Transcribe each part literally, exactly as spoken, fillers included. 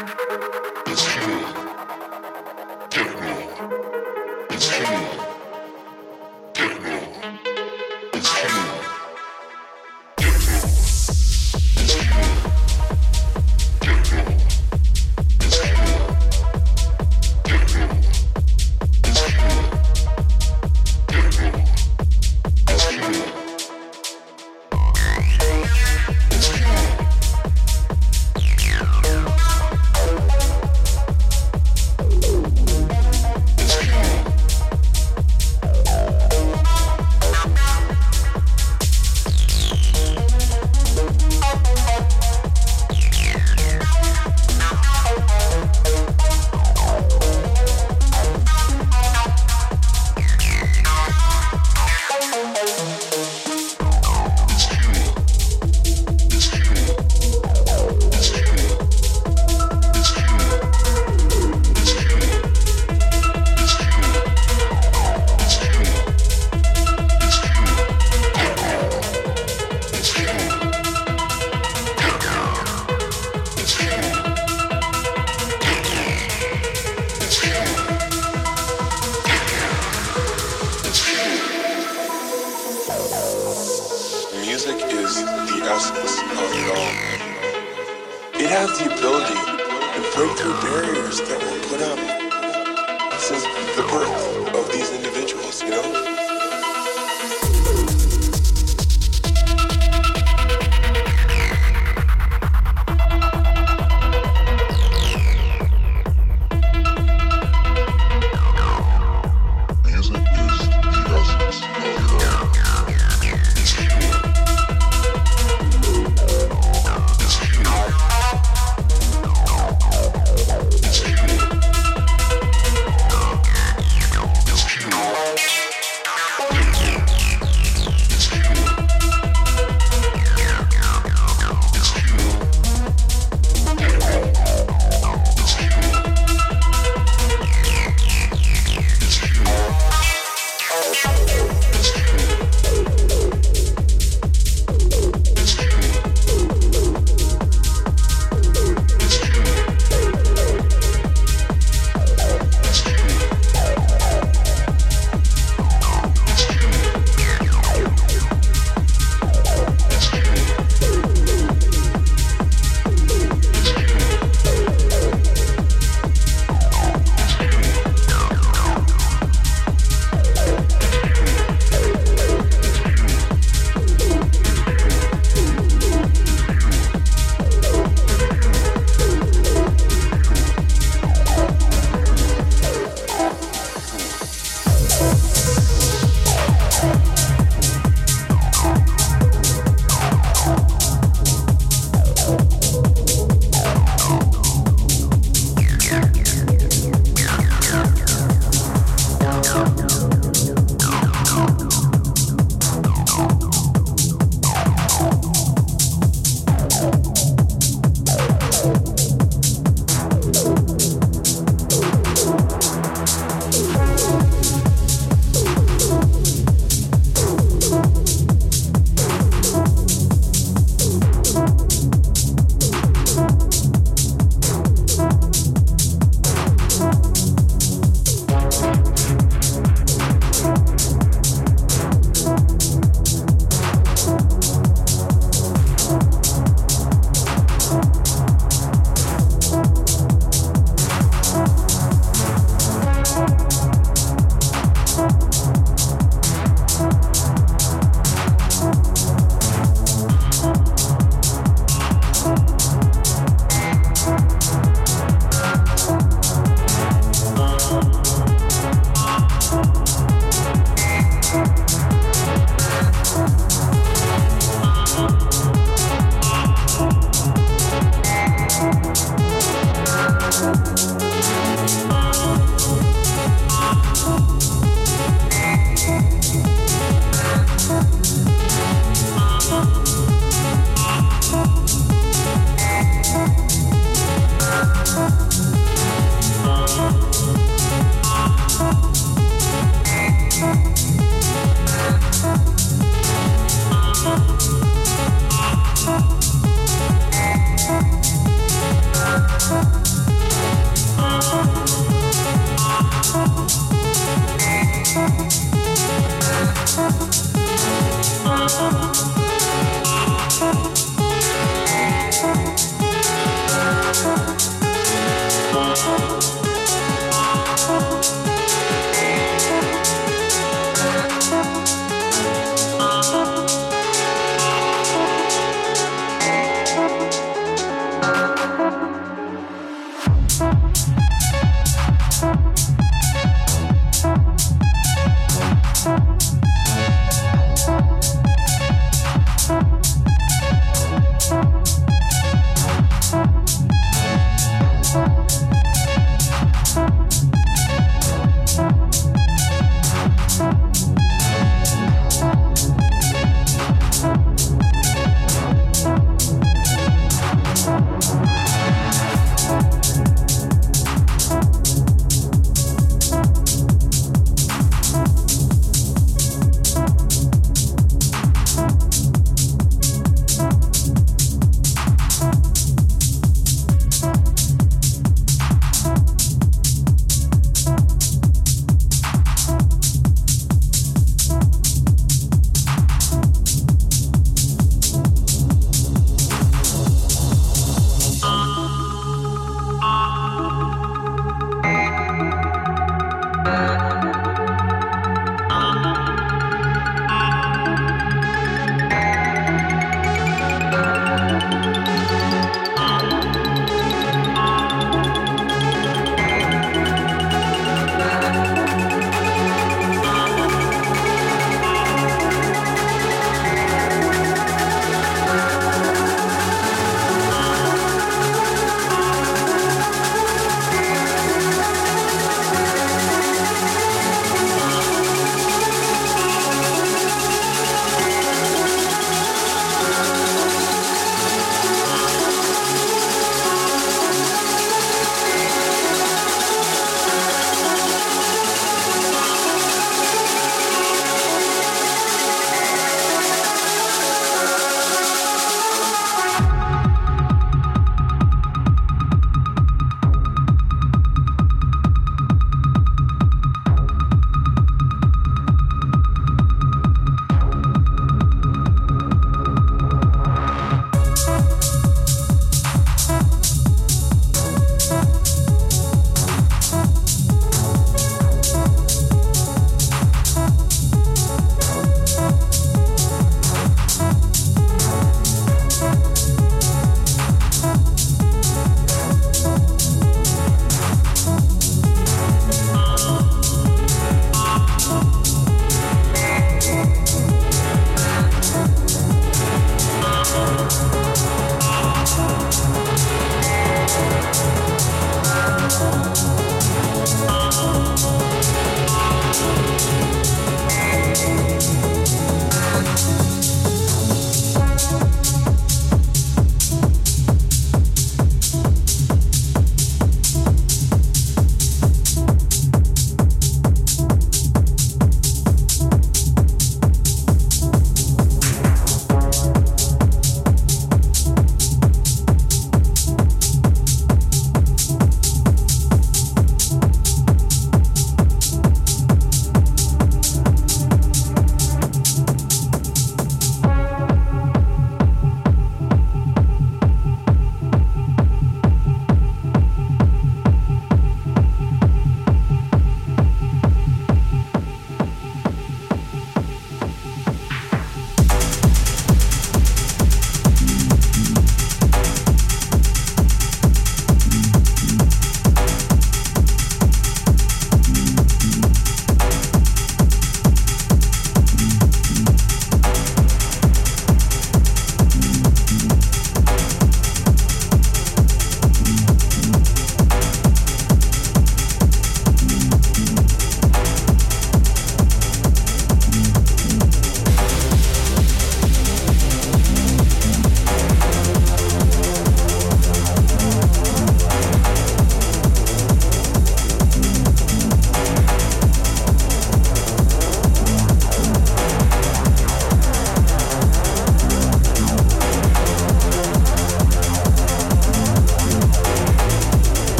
We'll be right back.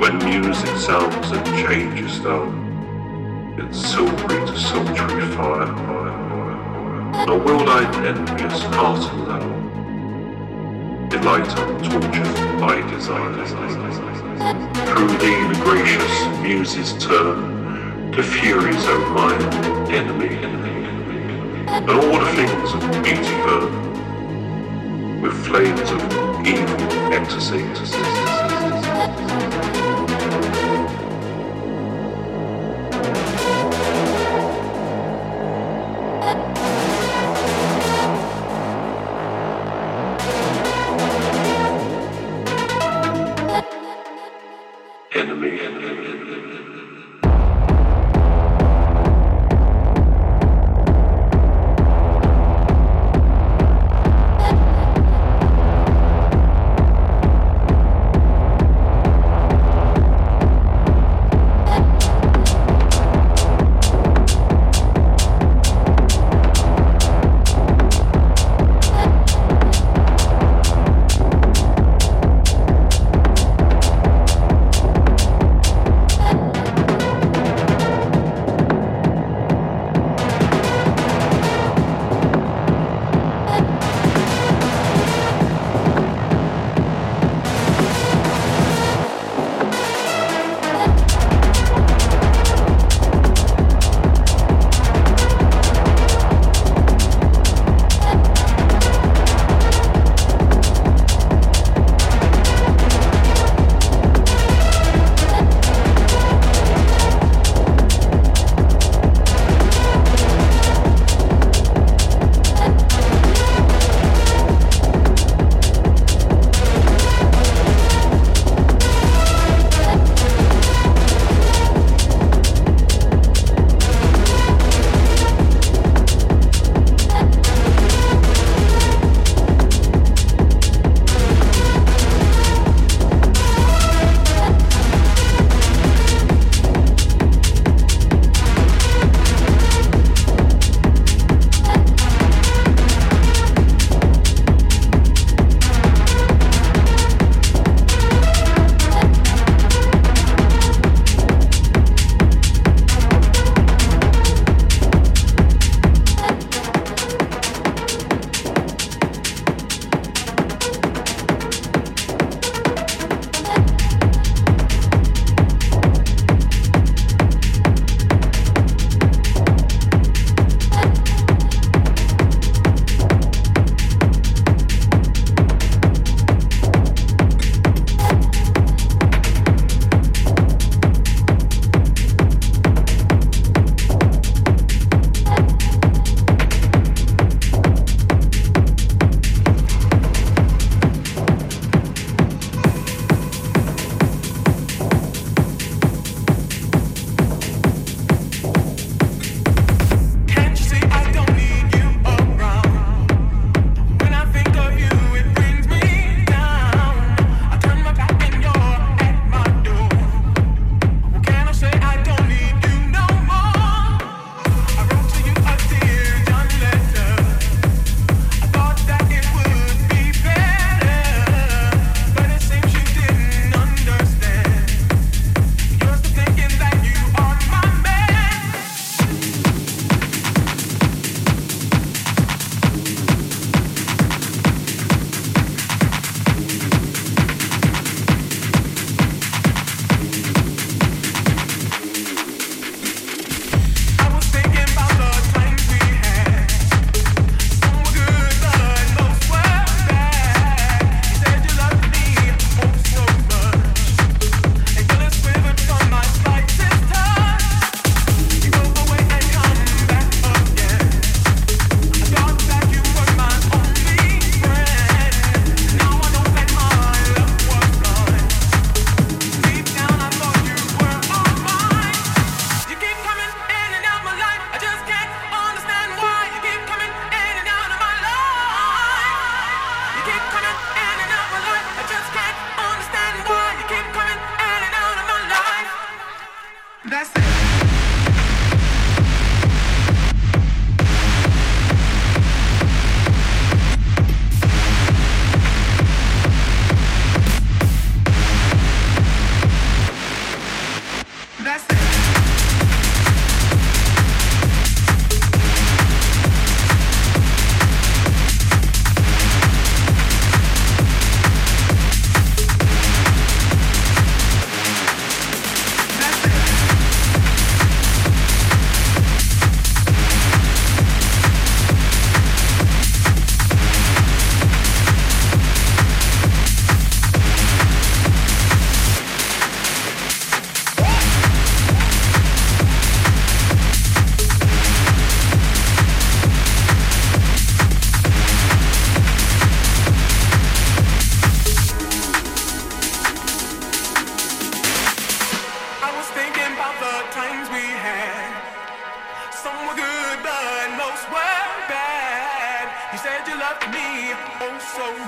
when music sounds and changes though, it's silvery to sultry fire. Nor will thine envious heart allow it light on torture by desire. Through thee the gracious muses turn to furies, O mine enemy, and all the things of beauty burn with flames of evil ecstasy.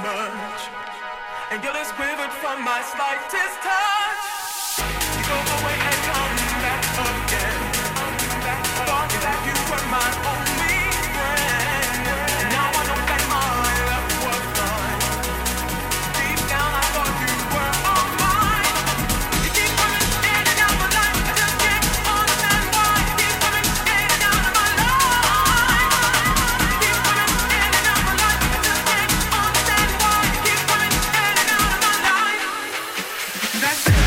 much, and your lips quivered from my slightest touch. You go away and come back again. Thought that you were my only friend, and now I know that my love was mine. Deep down I thought you were all mine. You keep coming in and out my life, I just can't understand why. You keep coming in and out of my life. You keep coming in and out my life, I just can't understand why. You keep coming in and out of my life. That's it.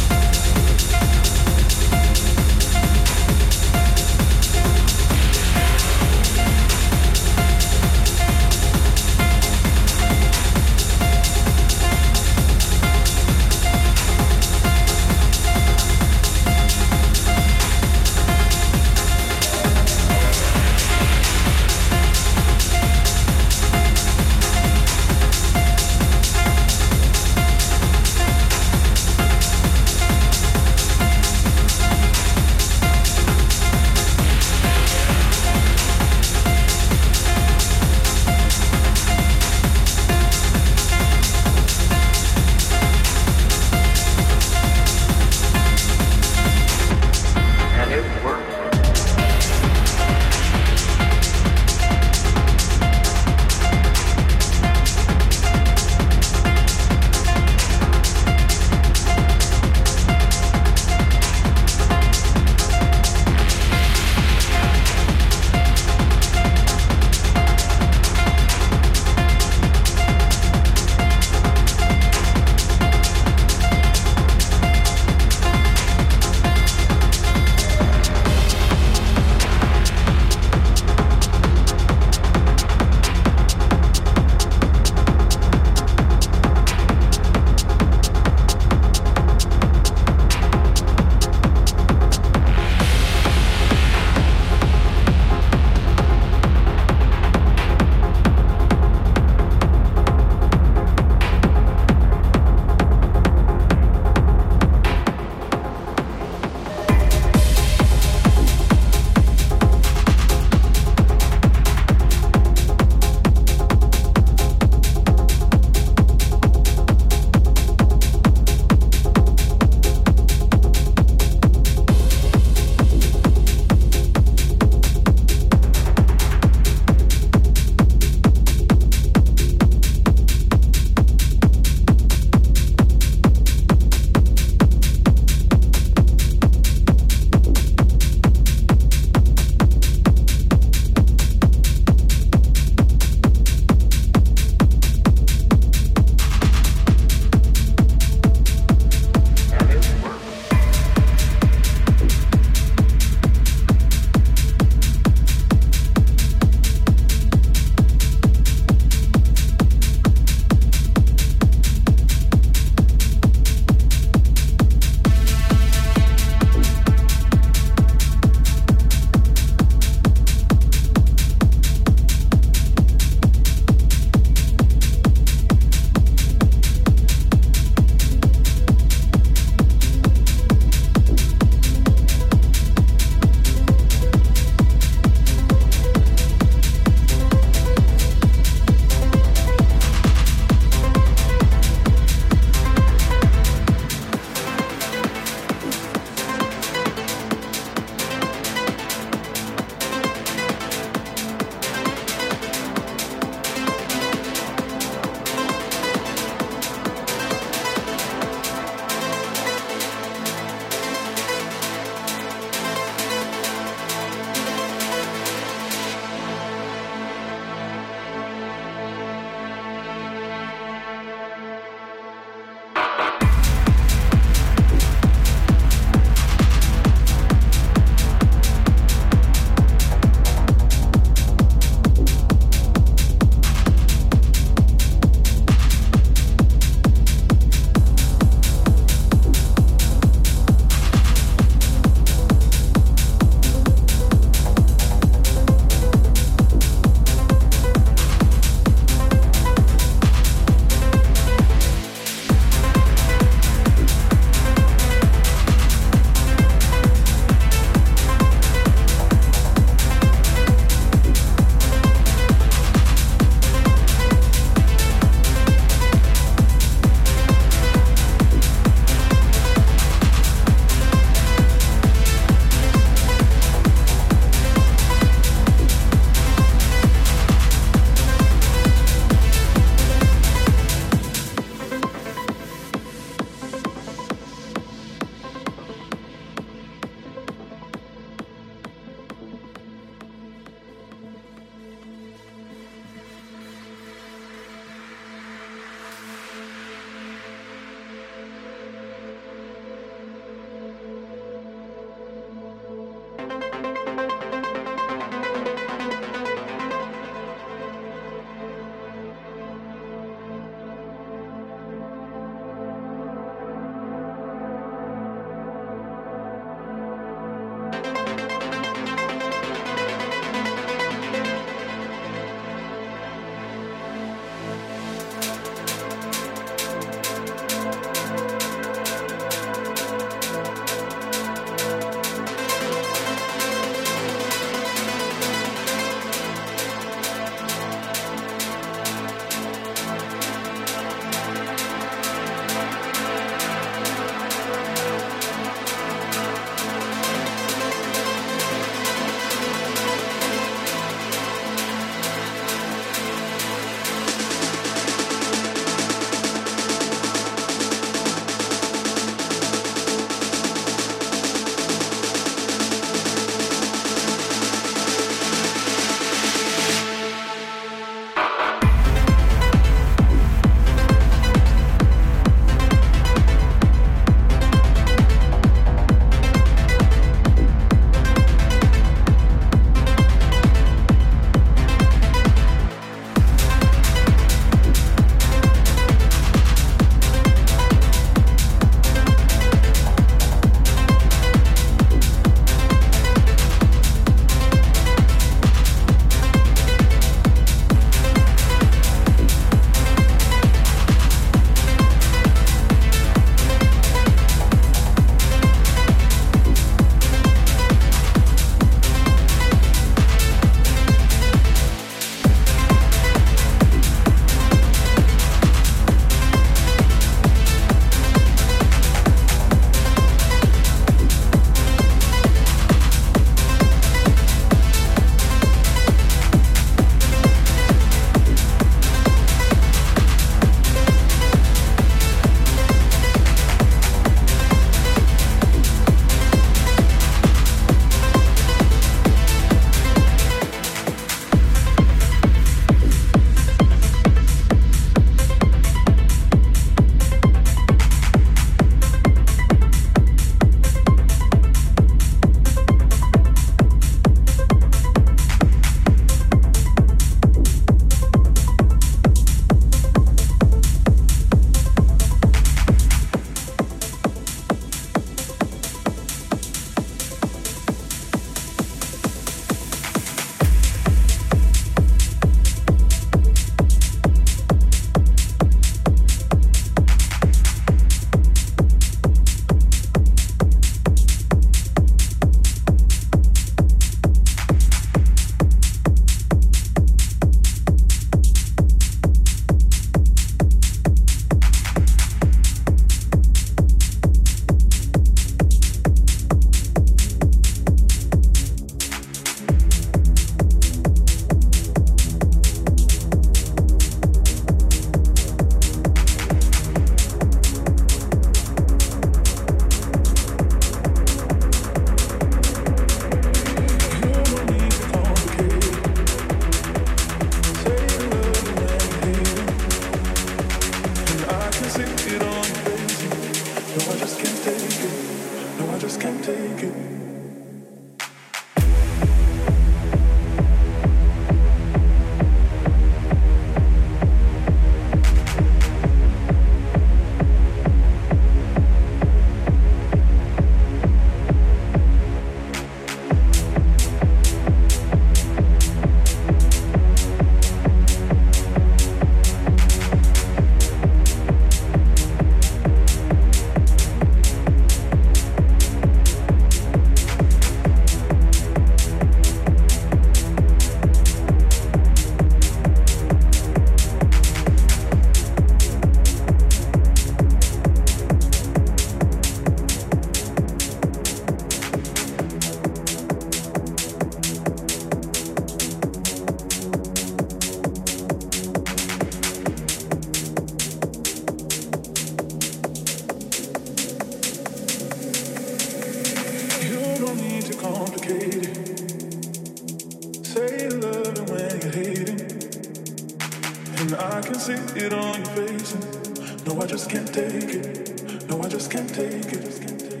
No, I just can't take it. No, I just can't take it. No, I just can't take it.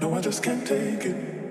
No, I just can't take it.